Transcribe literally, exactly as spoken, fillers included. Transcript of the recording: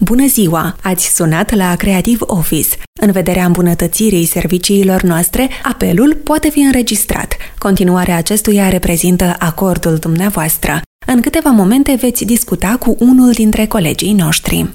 Bună ziua! Ați sunat la Creative Office. În vederea îmbunătățirii serviciilor noastre, apelul poate fi înregistrat. Continuarea acestuia reprezintă acordul dumneavoastră. În câteva momente veți discuta cu unul dintre colegii noștri.